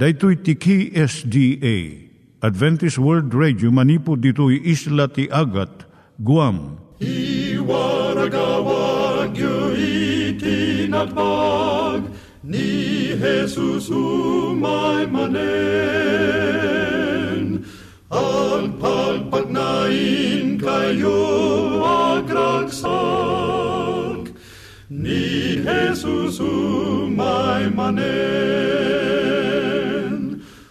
Daitui tiki SDA, Adventist World Radio, manipod ditui isla ti Agat, Guam. I waragawag yu itinatpag, ni Jesus umay manen. Ang pagpagnain kayo agraksak, ni Jesus umay manen.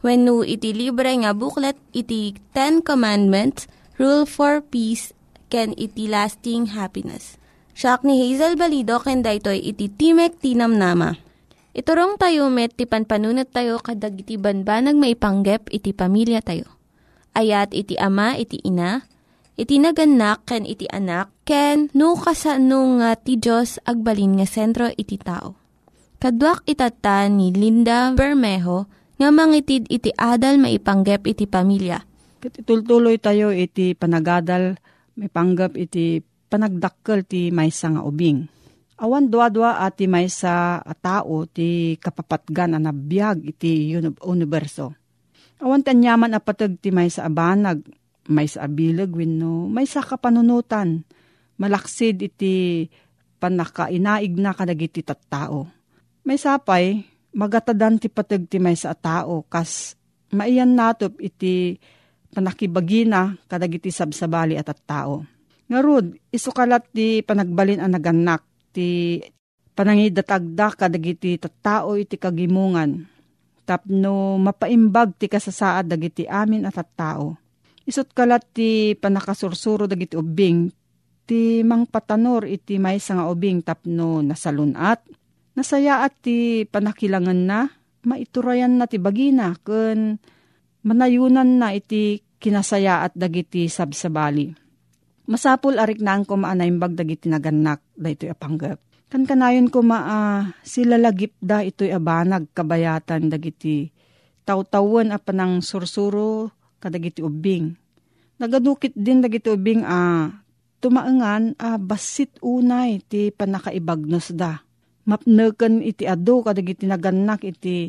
Wenno iti libre nga booklet iti 10 Commandments, Rule for Peace, ken iti Lasting Happiness. Siak ni Hazel Balido ken daytoy iti Timek Ti Namnama. Iturong tayo met, ti panpanunat tayo kadag iti banbanag maipanggep iti pamilya tayo. Ayat iti ama, iti ina, iti nagannak, ken iti anak, ken no kasano nga ti Diyos agbalin nga sentro iti tao. Kaduak itatan ni Linda Bermejo nga mangitid iti adal maipanggep iti pamilya. Itultuloy tayo iti panagadal maipanggep iti panagdakkel ti maysa nga ubing. Awan dua-dua ati maysa a tao ti kapapatgan a nabiyag iti universo. Awan tanyaman a patag ti maysa a banag, maysa a bilag wenno, maysa kapanunutan, malaksid iti panakainaig na kadagiti tattao. Maysa pay magatadan ti patag ti maysa a tao kas maiyan natop iti panakibagina kadagiti sabsabali a tattao. Ngarud isukalat ti panagbalin a nagannak ti panangidatagda kadagiti tattao iti kagimungan tapno mapaimbag ti kasasaad dagiti amin at tattao. Isut kalat ti panakasursuro dagiti ubing ti mangpatanor iti maysa nga ubing tapno nasalunat nasayaat ti panakilangan na maiturayan na ti bagina ken manayunan na iti kinasayaat dagiti sabsabali. Masapul arik naan ko maanaimbag dagiti nagannak da ito'y apanggap. Kan kanayon ko sila lagip da ito'y abanag kabayatan dagiti tawtawan a panang sursuro kadagiti ubing. Nagadukit din dagiti ubing tumaengan basit unay ti panakaibagnos da. Mapneken iti adu kadagiti nagannak iti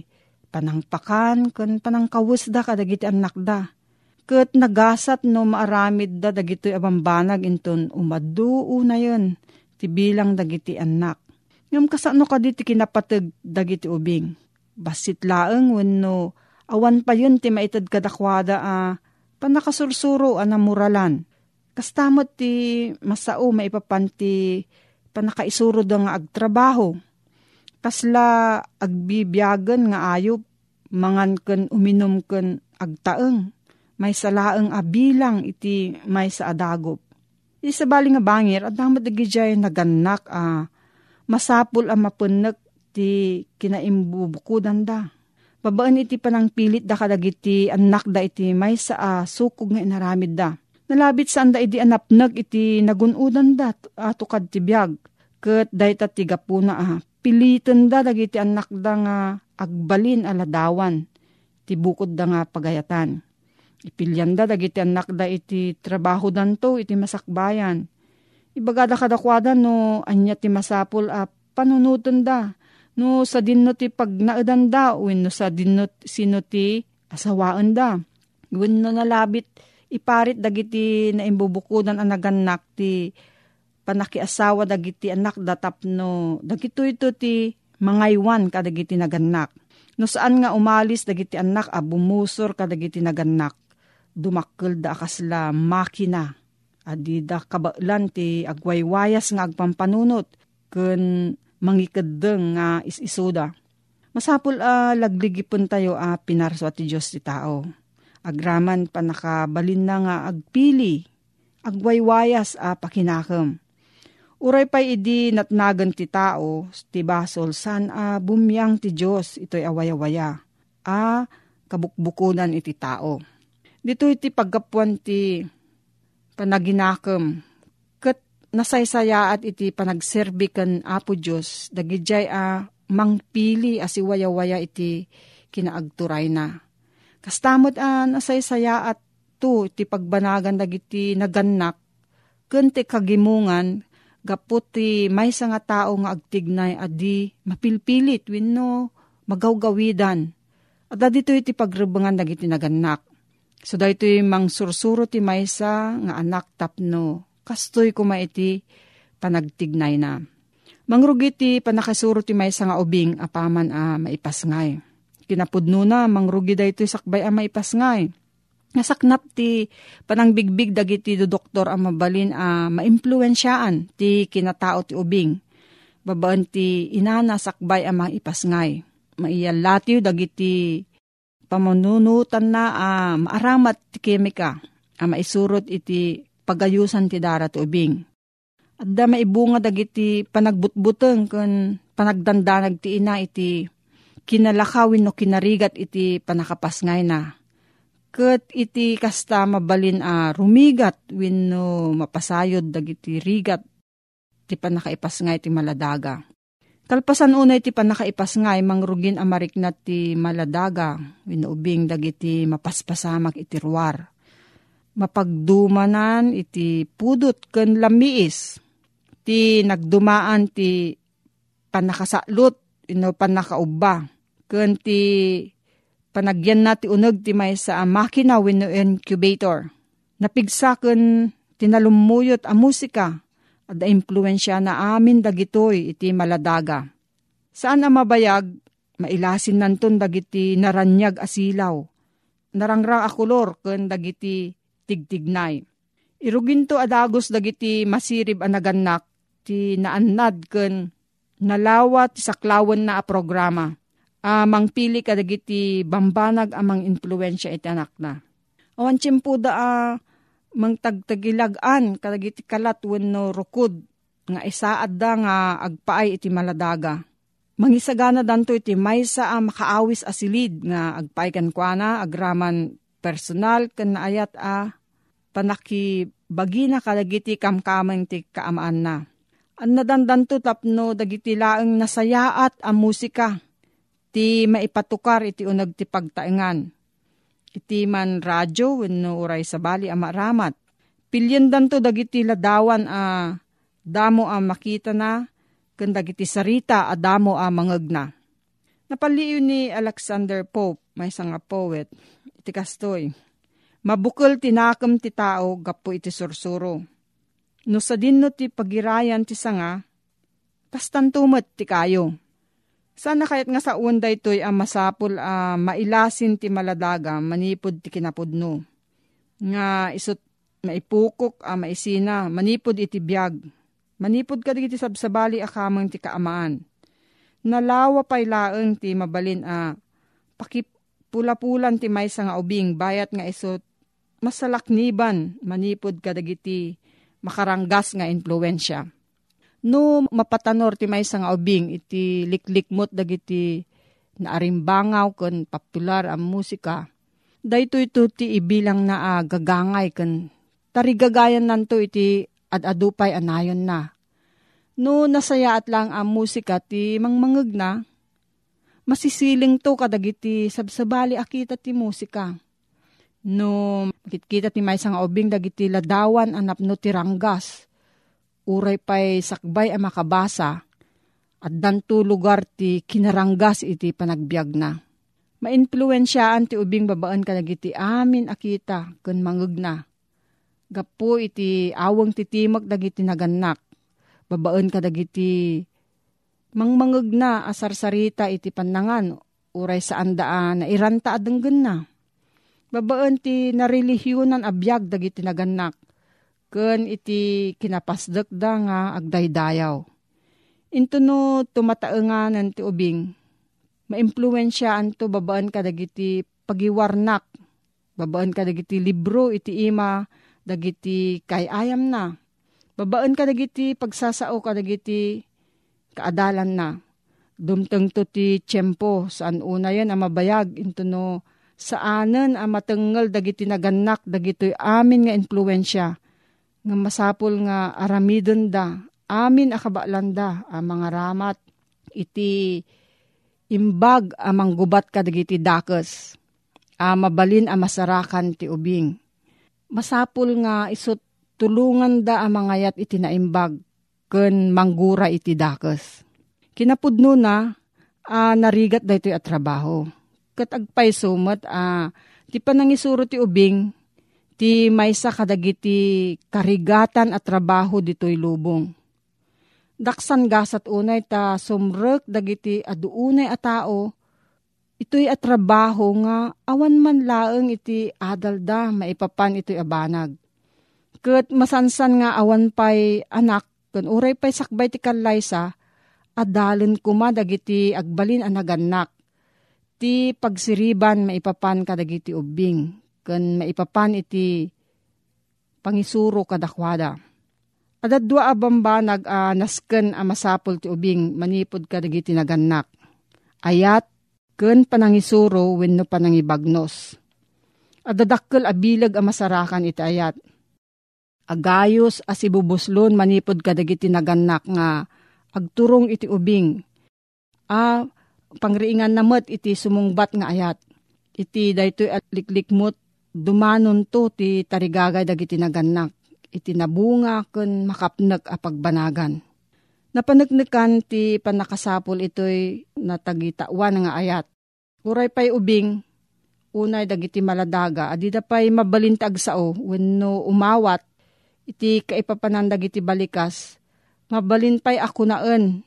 panangpakan ken panangkawes da kadagiti anak da. Ket nagasat no maaramid da dagitoy abambanag inton umadu unayon ti bilang dagiti anak. Ngem kasano kaditi kinapateg dagiti ubing. Basit laeng wenno awan payon ti maited kadakwada panakasursuro a namuralan. Kas tamod ti masao maipapanti panakaisuro da nga agtrabaho. Kasla agbibiyagen nga ayop manganken uminomken agtaeng. May salaang abilang iti may sa adagop. Isabali nga bangir, at naman dagijay nagannak masapul ang mapunak ti kinaimbubukudan da. Babaan iti panang pilit da kadagiti anak da iti may sa sukog nga inaramid da. Nalabit saan da iti anapnag iti nagunudan da tukad ti biyag. Ket dayta ti gapuna pilitan da dagiti anak da nga agbalin aladawan ti bukod da nga pagayatan. Ipilyan da dagiti anak da iti trabaho danto iti masakbayan. Ibagada kadakwadan no anya ti masapul a panunutan da. No sa dinno ti pagnaadan da wenno sa dinno sino ti asawaan da. Wenno nalabit iparit dagiti na imbubukudan a nagannak ti panakiasawa dagiti anak da tapno dagitoy to ti mangaywan kadagiti nagannak. No saan nga umalis dagiti anak a bumusor kadagiti nagannak. Dumakkel da akasla makina. Adi da kabaklan ti agwaywayas nga agpampanunot ken mangikadeng nga isisuda. Masapul lagligipon tayo pinarso at Diyos ti tao. Agraman panakabalin na nga agpili, agwaywayas pakinakam. Uray pa idi natnagan ti tao, ti basol san bumiyang ti Diyos ito'y awayawaya, kabukbukunan iti tao. Dito iti paggapuan ti panaginakam, ket nasaysayaat iti panagserbikan Apo Diyos, dagidjay mangpili asiwayawaya iti kinaagturay na. Kastamot nasaysayaat to iti pagbanagan dagiti nagannak, ken ti kagimungan, gaputi maysa nga tao nga agtignay adi mapilpilit wenno magawgawidan. At dito iti pagrebengan dagiti nagannak. So daytoy mangsursuro ti maysa nga anak tapno kastoy kumaiti panagtignay na. Mangrugi ti panakasuro ti maysa nga ubing apaman maipasngay. Kinapudno na mangrugi daytoy sakbay maipasngay. Nasaknap ti panangbigbig dagiti do doktor a mabalin maimpluwensyaan ti kinatao ti ubing. Babaan ti inana sakbay maipasngay. Maiyalatiw dagiti pamanunutan na maaramat ti kemika, maisurot iti pagayusan ti darat ubing. At da maibunga dagiti panagbutbuteng kun panagdandanag ti ina iti kinalakawin no kinarigat iti panakapasngay na. Ket iti kasta mabalin rumigat wenno mapasayod dagiti rigat ti panakaipasngay ti maladaga. Kalpasan unay ti panakaipasngay mangrugin amariknat ti maladaga winubing dagiti mapaspasamak iti ruar. Mapagdumanan iti pudot ken lamiis ti nagdumaan ti panakasalot wenno panakaubba ken ti panagyan na ti uneg ti maysa a makina wenno incubator. Napigsa ken tinalumuyot a musika. At impluensya na amin dagitoy iti maladaga. Saan mabayag, mailasin nanton dagiti naranyag asilaw. Narangrang akulor ken dagiti tigtignay. Iruginto adagos dagiti masirib a nagannak ti naannad ken nalawat saklawan na a programa. Mangpili ka dagiti bambanag amang impluensya iti anak na. Awan tiyempo da mangtagtagilagan kadagiti kalat wenno rukod nga isaad da nga agpaay iti maladaga. Mangisagana danto iti maysa makaawis asilid nga agpaay kankuana agraman personal ken naayat panakibagina kadagiti kamkameng ti kaamaan na. Annadandanto tapno dagiti laeng nasayaat a musika ti maipatukar iti uneg ti pagtaengan. Iti man radyo wenno uray sabali maaramat. Pilyen danto dagiti ladawan damo makita na ken dagiti sarita damo mangegna. Napaliyo ni Alexander Pope, maysa nga poet, iti kastoy. Mabukol tinakam ti tao gapo iti sursuro. No sa dinno ti pagirayan ti sanga, pastantumet ti kayo. Sana kayat nga sa unday to'y masapul mailasin ti maladaga, manipod ti kinapudno. Nga isot maipukok, maisina, manipod iti biyag. Manipod ka iti sabsabali akamang ti kaamaan. Nalawa pa'y laeng ti mabalin pakipulapulan ti maysa nga ubing, bayat nga isot masalakniban, manipod ka dagiti makaranggas nga influensya. No mapatanor ti maysa nga ubing iti liklikmot dagiti naarimbangaw ken popular ang musika. Daytoy ito ti ibilang na gagangay ken tarigagayan nanto iti adadupay anayon na. No nasayaat lang ang musika ti mangmangeg na, masisiling to kadagiti sabsabali akita ti musika. No makikita ti maysa nga ubing dagiti ladawan anapno ti ranggas. uray pa'y sakbay ang makabasa, at danto lugar ti kinaranggas iti panagbiag na. Mainpluwensyaan ti ubing babaan kanagiti amin akita, kun mangeg na. Gapo iti awang titimak dagiti naganak, babaan kadagiti mangmangeg na asarsarita iti panangan, uray saan daan na iranta adenggen na. Babaan ti narelihiyonan abyag dagiti naganak, kun iti kinapasdek da nga agdaydayaw. Into no tumataenganan ti ubing, maimpluwensyaan to babaan kadagiti pagiwarnak, babaan kadagiti libro iti ima, dagiti kayayam na, babaan kadagiti pagsasao kadagiti kaadalan na. Dumteng to ti tiyempo, saan una yan ang mabayag, into no saanen ang matengel dagiti naganak, dagito'y amin nga impluwensya, nga masapul nga aramidon da, amin akabalanda ang mga ramat iti imbag amang gubat kadagiti dakes. Mabalin ang masarakan ti ubing. Masapul nga isut tulungan da ang mga yat iti naimbag ken manggura iti dakes. Kinapudno na narigat da ito'y atrabaho. Ket agpay sumat ti panangisuro ti ubing ti maysa kadagiti karigatan at trabaho dito'y lubong. Daksan gasat unay ta sumrek dagiti aduunay a tao, ito'y atrabaho nga awan man laeng iti adalda maipapan ito'y abanag. Ket masansan nga awan pa'y anak, kun uray pa'y sakbay ti kalaysa, adalen kuma dagiti agbalin a naganak. Ti pagsiriban maipapan kadagiti ubing, kun maipapan iti pangisuro kadakwada. Adadwa abambanag nasken a masapol ti ubing manipod kadagiti naganak. Ayat ken panangisuro wenno panangibagnos. Adadakkel a bilag a masarakan iti ayat. Agayos a sibubuslon manipod kadagiti naganak nga agturong iti ubing. Pangriingan namet iti sumungbat nga ayat. Iti daytoy at liklikmot dumanon to ti tarigagay dagiti naganak. Iti nabunga kun makapnek a pagbanagan. Napanagnekan ti panakasapol ito'y natagitawan nga ayat. Uray pa'y ubing, unay dagiti maladaga, adida pa'y mabalintag sao, wenno umawat, iti kaipapanan dagiti balikas, mabalin pa'y akunaan,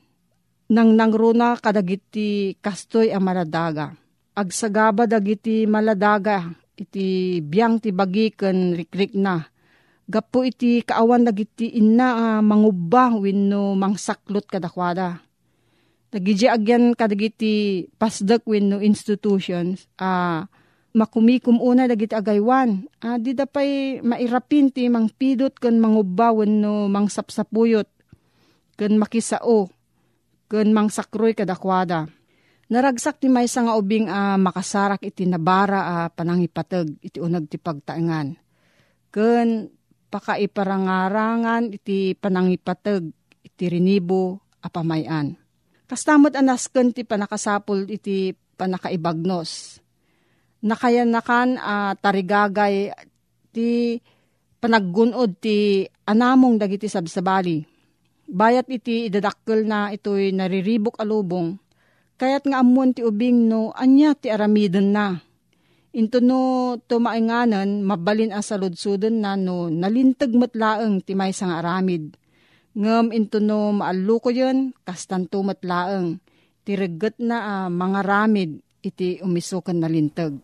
nang nangruna kadagiti kastoy a maladaga. Agsagaba dagiti maladaga, iti biyang ti bagi ken rikrik na, gapo iti kaawan dagiti inna mangubba wenno mangsaklot kadakwada. Dagiti agyan kadagiti pasdek wenno institutions makumikum una dagiti agaywan. Di dapay mairapin ti mangpidot ken mangubba wenno mangsapsapuyot ken makisao ken mangsakroy kadakwada. Naragsak ti maysa nga ubing makasarak iti nabara panangipateg iti uneg ti pagtaengan. Ken pakaiparangarangan iti panangipateg iti rinibo a pamayan. Kastamot anasken ti panakasapol iti panakaibagnos. Nakayanakan tarigagay ti panaggunod ti anamong dagiti sabsabali. Bayat iti idadakkel na ito'y nariribok alubong. Kayat nga amuan ti ubing no anya ti aramiden na. Into no tumainganan, mabalin asaludsuden na no nalintag matlaeng ti maysa nga aramid. Ngem into no maalluko yun, kastanto matlaeng. Tirigat na mga ramid iti umisukan nalintag.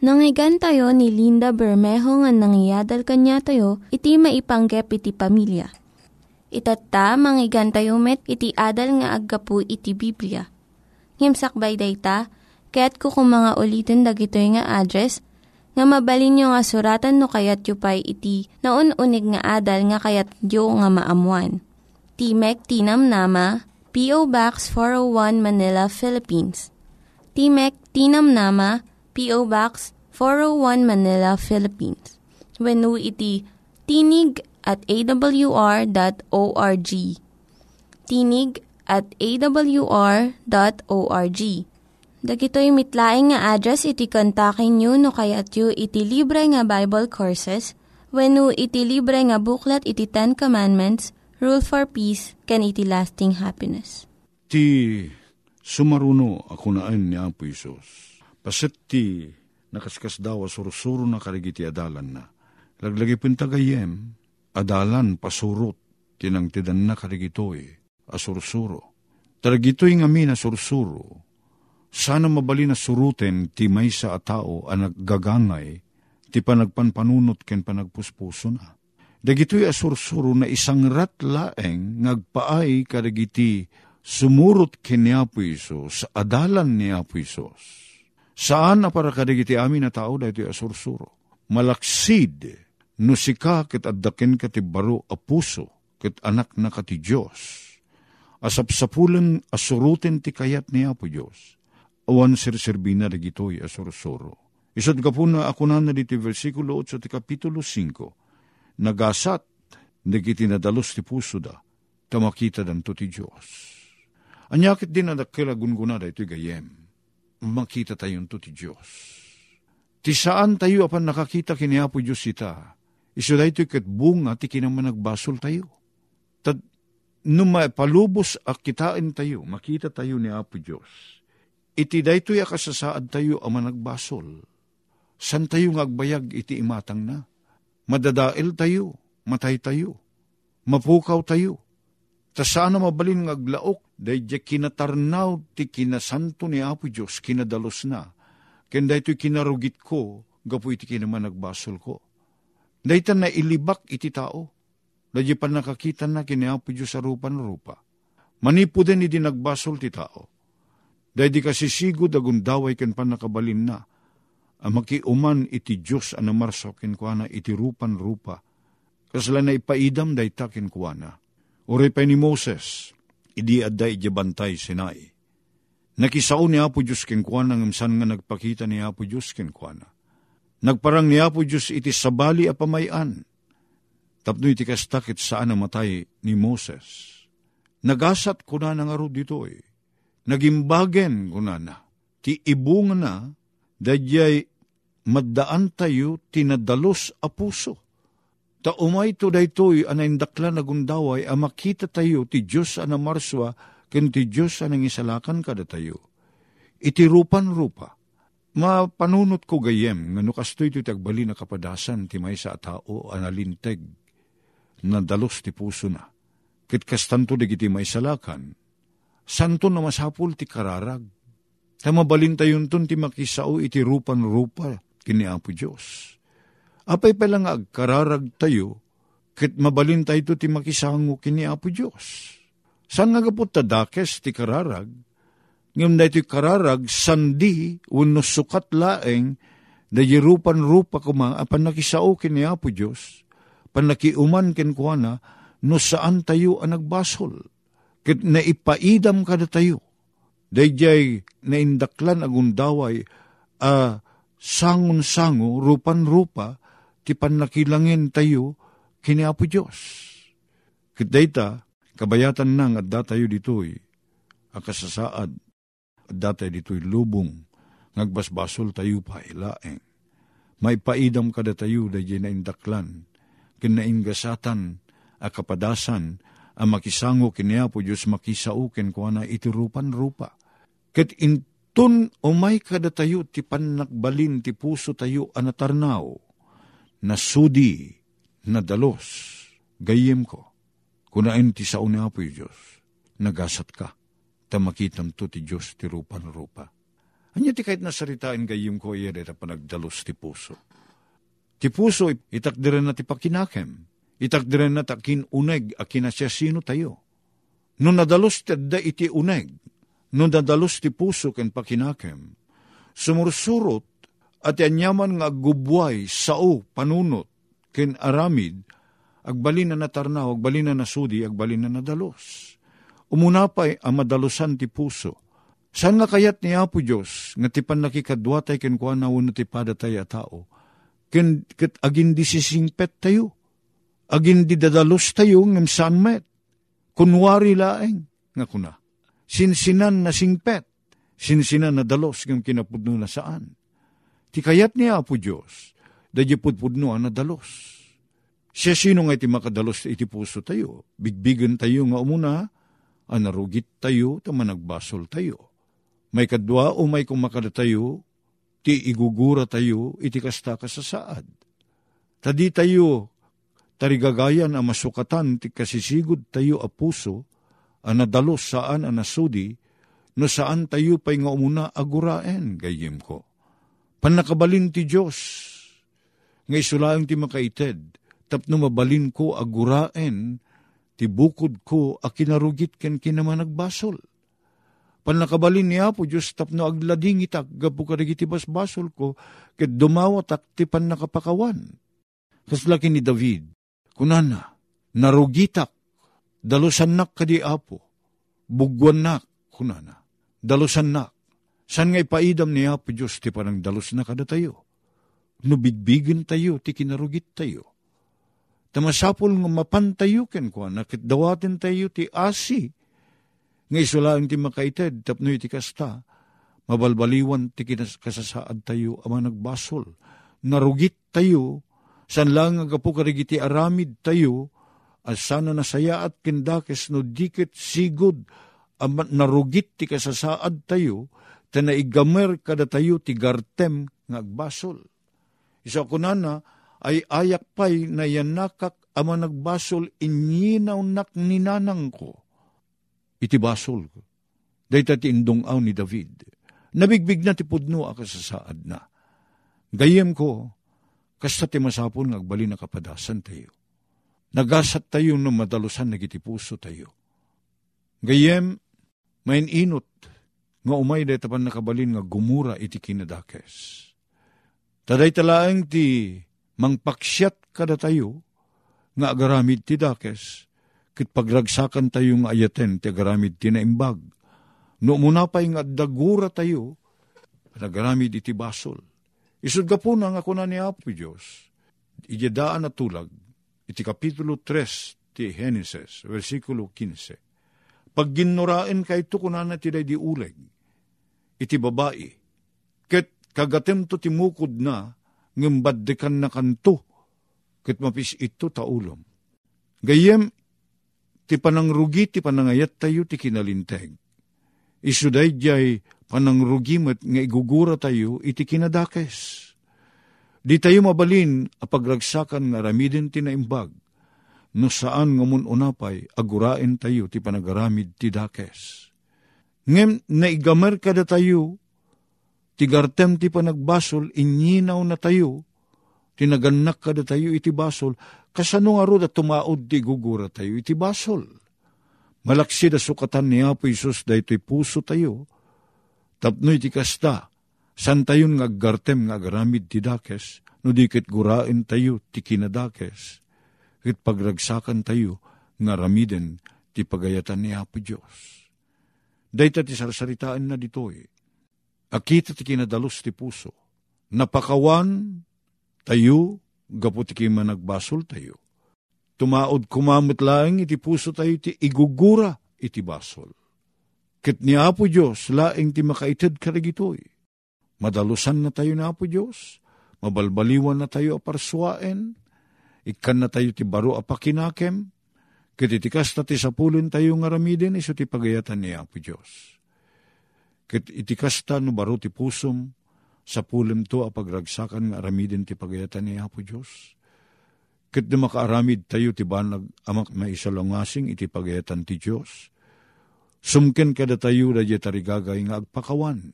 Nangyigan tayo ni Linda Bermejo nga nangyadal kanya tayo, iti maipanggep iti pamilya. Ito't ta, mangyigan tayo met, iti adal nga aggapu iti Biblia. Ngimsakbay day ta, kaya't kukumanga ulitin dagito yung nga address nga mabalin nyo nga suratan no kayat yu pa'y iti na unig nga adal nga kayat yu nga maamuan. Timek Ti Namnama, P.O. Box 401 Manila, Philippines. Timek Ti Namnama, P.O. Box 401 Manila, Philippines. Wenno iti tinig@awr.org. Tinig@awr.org. Dagitoy mitlaing nga address iti kontakin nyo no kayat yu iti libre nga Bible Courses wenno iti libre nga buklat iti Ten Commandments, Rule for peace, can iti lasting happiness. Ti sumaruno ako naan ni Apo Isos. Paset ti nakaskas daw surusuro na karigiti adalan na. Laglagi puntagayem, adalan pasurot tinang tidan na karigitoy asursuro. Taragitoy nga min asursuro. Sana mabali na suruten ti may sa atao anaggagangay ti panagpanpanunot ken panagpuspuso na. Dagito'y asursuro na isang ratlaeng ngagpaay kadagiti sumurot ken ni Apo Isos, adalan ni Apo Isos. Saan na para kadagiti amin na tao dahito asursuro? Malaksid, nusika ket addaken ket baro a puso ket anak na kati Diyos. Asapsapulan asuruten ti kayat ni Apo Diyos. Awan sirsirbina dagito'y asursuro. Isod ka po na ako na dito versikulo 8 ti kapitulo 5. Nagasat, nagitinadalos ti puso da, tamakita danto ti Diyos. Anyakit din adakila gunguna da ito'y gayem, makita tayon to ti Diyos. Ti saan tayo apan nakakita kini Apo Diyos ita, iso da ito'y katbunga ti kinaman nagbasol tayo. Tad, nung mapalubos akitain tayo, makita tayo ni Apo Diyos, iti da ito'y akasasaad tayo aman nagbasol. San tayo ngagbayag iti imatang na? Madadail tayo, matay tayo, mapukaw tayo. Tasana mabalin ng aglaok, dahil kinatarnaw ti kinasanto ni Apo Diyos, kinadalos na. Kanda ito'y kinarugit ko, gapu iti kinaman nagbasol ko. Dahil ito na ilibak iti tao, dahil pa nakakita na kini Apo Diyos sa rupa-rupa. Manipo din iti nagbasol ti tao. Dahil di kasisigod agundaway ken panakabalin na. Amakiuman iti Diyos anamarso kinkuana iti rupan-rupa, kasla na ipaidam day ta kinkuana. Uri pa ni Moses, idi aday jabantay Sinai. Nakisao ni Apo Diyos kinkuana ngamsan nga nagpakita ni Apo Diyos kinkuana. Nagparang ni Apo Diyos iti sabali a pamayan. Tapno iti kastakit saan namatay ni Moses. Nagasat kunana nga ro ditoy. Nagimbagen kunana. Ti ibung na dadyay maddaan tayo tinadalos a puso. Taumay to daytoy anayndakla nagundaway a makita tayo ti Diyos anamarswa ken ti Diyos anangisalakan kada tayo. Iti rupan-rupa. Mapanunot ko gayem ngano kastoy ti tagbali na kapadasan ti maysa a tao analinteg na dalos ti puso na. Ket kastanto dagiti maysalakan. Santo na masapul ti kararag. Tamabalin tayon ton ti makisao iti rupan-rupa kini Apo Diyos. Apay pala nga agkararag tayo, ket mabalin tayo ti makisango kini Apo Diyos. San nga kapot tadakes ti kararag? Ngayon na ito'y kararag, sandi, wano sukat laeng, na rupan-rupa kuma, apan nakisao kini Apo Diyos, panakiuman kenkuana, no saan tayo ang nagbasol, ket naipaidam kada tayo. Dayjay naindaklan agundaway a sangon-sango, rupan-rupa, ti panakilangin tayo kini Apo Diyos. Ket dayta kabayatan nang adda tayo ditoy a kasasaad, adda tayo ditoy lubong, ngagbasbasol tayo pa ilaeng. Maipaidam kada tayo dayjay naindaklan, ken naingasatan a kapadasan a makisango kini Apo Diyos makisao kenkuana iti rupan-rupa. Ket intun umay kada tayo ti panakbalin ti puso tayo anatarnaw, nasudi, nadalos, gayem ko, kunain ti sao ni Apo Diyos, nagasat ka, tamakitam to ti Diyos ti rupan-rupa. Anya ti kahit nasaritain gayem ko iya deta panagdalos ti puso. Ti puso itakdiren na ti pakinakem, itakdiren na takin uneg a kinasyasino tayo. No nadalos ti adda iti uneg, nung dadalos ti puso ken pakinakem, sumursurot at anyaman nga gubway sao panunot ken aramid, agbalin na natarnaw, agbalin na nasudi, agbalin na nadalos. Umunapay ang madalusan ti puso. Saan nga kayat ni Apo Diyos nga tipan nakikadwatay ken kuan nauna ti padatay a tao, ken ket agindi sisingpet tayo, agindi dadalos tayo ngem saan met, kunwari laeng nga kuna. Sinsinan na singpet, sinsinan na dalos, ngam kinapudno na saan. Ti kayat ni Apo Diyos, da di pudpudno na dalos. Siya sino nga iti makadalos iti puso tayo. Bigbigan tayo nga umuna, anarugit tayo, tamanagbasol tayo. May kadwa o may kumakada tayo, ti igugura tayo, iti kasta kasasaad. Tadi tayo, tarigagayan ang masukatan, ti kasisigod tayo a puso, anadalos saan anasudi, no saan tayo pa'y nga umuna aguraen, gayim ko. Panakabalin ti Diyos, ngay sulayang ti makaited, tapno mabalin ko aguraen, tibukod ko a kinarugit ken kinamanagbasol. Panakabalin niya po Diyos, tapno aglading itak, gapukarigit ibasbasol ko, ket dumawatak ti panakapakawan. Kaslaki ni David, kunana, narugitak, dalusanak kadi apo, bugwanak, kunana, dalusanak. San ngay paidam niya po Diyos, ti panang dalusanak kada tayo. Nubigbigin tayo, ti kinarugit tayo. Tamasapol nga mapantayo ken ko, nakitdawatin tayo ti asi, ngay sulaang ti makaited, tapno iti kasta, mabalbaliwan ti kasasaad tayo, ama nagbasol, narugit tayo, san lang agapukarigiti aramid tayo, as sana nasaya at kindakes no dikit sigod, ama narugit ti kasasaad tayo, tanaigamer kada tayo ti gartem nga agbasol. Isa kunana, ay ayak pa'y nayanakak ama nagbasol inyinaw nak ninanang ko. Itibasol ko. Dahit ati indungaw ni David. Nabigbig na tipudno akasasaad na. Gayem ko, kasta ti masapon ngagbali na kapadasan tayo. Nagasat tayo no madalusan nagitipuso tayo. Gayem, main inot nga umay dahit apan nakabalin nga gumura iti kinadakes. Taday talaang ti mangpaksyat kada tayo, nga agaramid ti dakes, kit pagragsakan tayo nga ayaten, ti agaramid ti naimbag. No munapay nga dagura tayo, nagaramid iti basol. Isod ka po na nga kuna ni Apo Diyos, ijedaan na tulag, iti kapitulo 3, ti Genesis, versikulo 15. Pag ginurain ka ito kuna na ti di uleg, iti babae, ket kagatem to timukod na, ngembaddekan na kanto, kit mapis ito taulom. Gayem, ti panangrugi, ti panangayat tayo, ti kinalinteg. Isuday jay panangrugimat nga igugura tayo, iti kinadakes. Di tayo mabalin, apagragsakan nga ramidin tinaimbag, no saan ngamununapay, agurain tayo, ti panagaramid ti dakes. Ngem, naigamer kada tayo, tigartem ti panagbasol, inyinaw na tayo, tinaganak kada tayo iti basol, kasano nga ro da tumaod ti gugura tayo iti basol. Malaksi da sukatan ni Apo Isus da ito'y puso tayo, tapno'y ti kasta, san tayo'n ngaggartem ngagaramid ti dakes, no dikit gurain tayo ti kinadakes, kit pagragsakan tayo ngaramiden ti pagayatan ni Apo Diyos. Dayta ti sarsaritaan na dito'y, akita ti kinadalos ti puso, napakawan tayo, gapu ti kimanagbasol tayo. Tumaod kumamit laeng iti puso tayo, ti igugura iti basol. Ket ni Apo Diyos, laeng ti makaited karigitoy. Madalusan na tayo ni Apo Diyos, mabalbaliwan na tayo aparsuaen, ikan na tayo ti baro apakinakem, ket iti kasta ti sapulin tayo ngaramiden, iso ti pagayatan ni Apo Diyos. Ket itikasta no baro ti pusom, sa pulim to apagragsakan nga aramidin ti pagayatan ni Apo Diyos. Ket na makaaramid tayo ti banag amak maisalungasing iti pagayatan ti Diyos. Sumken kada tayo da jetarigagay nga agpakawan.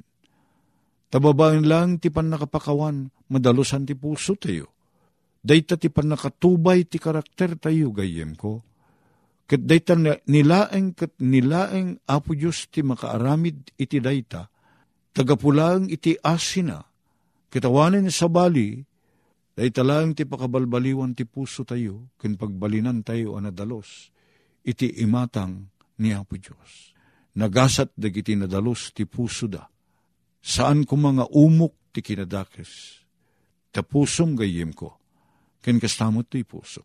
Tababain lang ti panakapakawan, madalusan ti puso tayo. Dayta ti panakatubay ti karakter tayo, gayem ko. Ket dayta nilaeng Apo Diyos ti makaaramid iti dayta, tagapulang iti asina, kitawanin sa bali, dayta lang ti pakabalbaliwan ti puso tayo, ken pagbalinan tayo anadalos, iti imatang ni Apo Diyos. Nagasat dagiti nadalos ti puso da, saan ko mga umok ti kinadakes, tapusom gayem ko, ken kastamot ti pusok.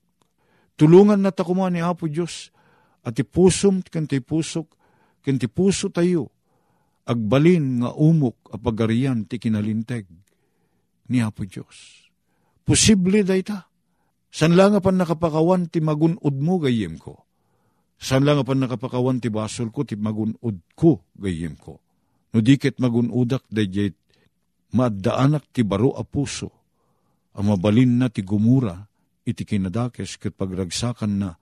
Tulungan na takuma ni Apo Diyos, at ipusom kantipuso tayo, agbalin nga umok apagarian ti kinalinteg ni Apo Diyos. Posible dayta, Sanla nga pan nakapakawan ti magunod mo gayem ko. Sanla nga pan nakapakawan ti basol ko ti magunod ko gayem ko. No diket magunodak dayjay maddaanak ti baro a puso. Ang mabalin na ti gumura iti kinadakes ket pagragsakan na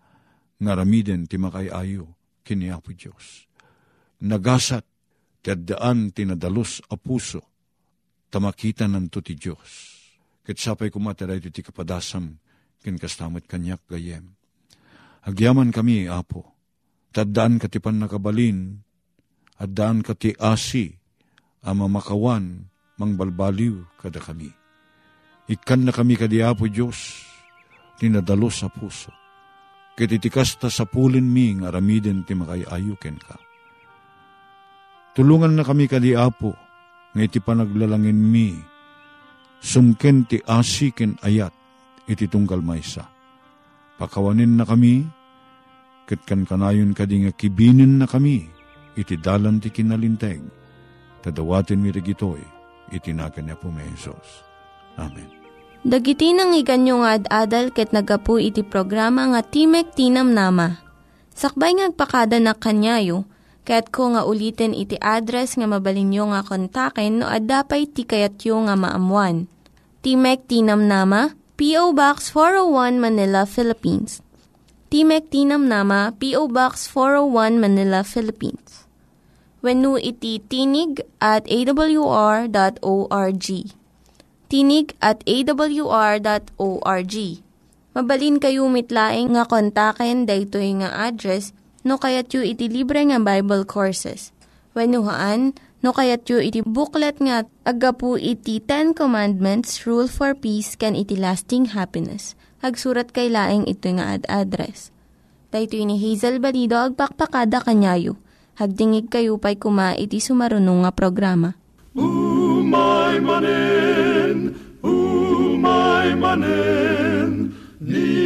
ngaramiden ti makayayo kini Apo Dios. Nagasat ti addaan tinadalos a puso tamakita nanto ti Dios. Ket sapay kumataray ti kapadasam kinkastamat kanyak gayem. Agyaman kami, Apo, taddaan katipan nakabalin, at daan kati asi, ama makawan, mangbalbaliw kada kami. Ikan na kami kadi, Apo Diyos, tinadalo sa puso. Kititikasta sa pulin mi, nga ramiden ti makayayuken ka. Tulungan na kami kadi, Apo, nga iti panaglalangin mi, sumken ti asi ken ayat, iti tunggal maysa. Pakawanin na kami, kitkan kanayon kadi nga kibinin na kami, iti dalan ti kinalinteg, tadawatin mi rigitoy, iti naken Apo mi Jesus. Amen. Dagiti nangyiganyo nga ad-adal ket nagapu iti programa nga Timek Ti Namnama. Sakbay ngagpakada na kanyayo, ket ko nga ulitin iti address nga mabalinyo nga kontaken no ad-dapay tikayatyo nga maamuan. Timek Ti Namnama, P.O. Box 401 Manila, Philippines. Timek Ti Namnama, P.O. Box 401 Manila, Philippines. Wenno iti tinig@awr.org. tinig@awr.org. Mabalin kayo mitlaing nga kontaken daytoy nga address no kayatyo iti libre nga Bible Courses. Wennohaan no kayatyo iti booklet nga agapu iti 10 Commandments, Rule for Peace, can iti lasting happiness. Hagsurat kay laing ito nga ad-address. Daytoy ni Hazel Balido, agpakpakada kanyayo. Hagdingig kayo pa'y kuma iti sumarunong nga programa. Umay manen, ni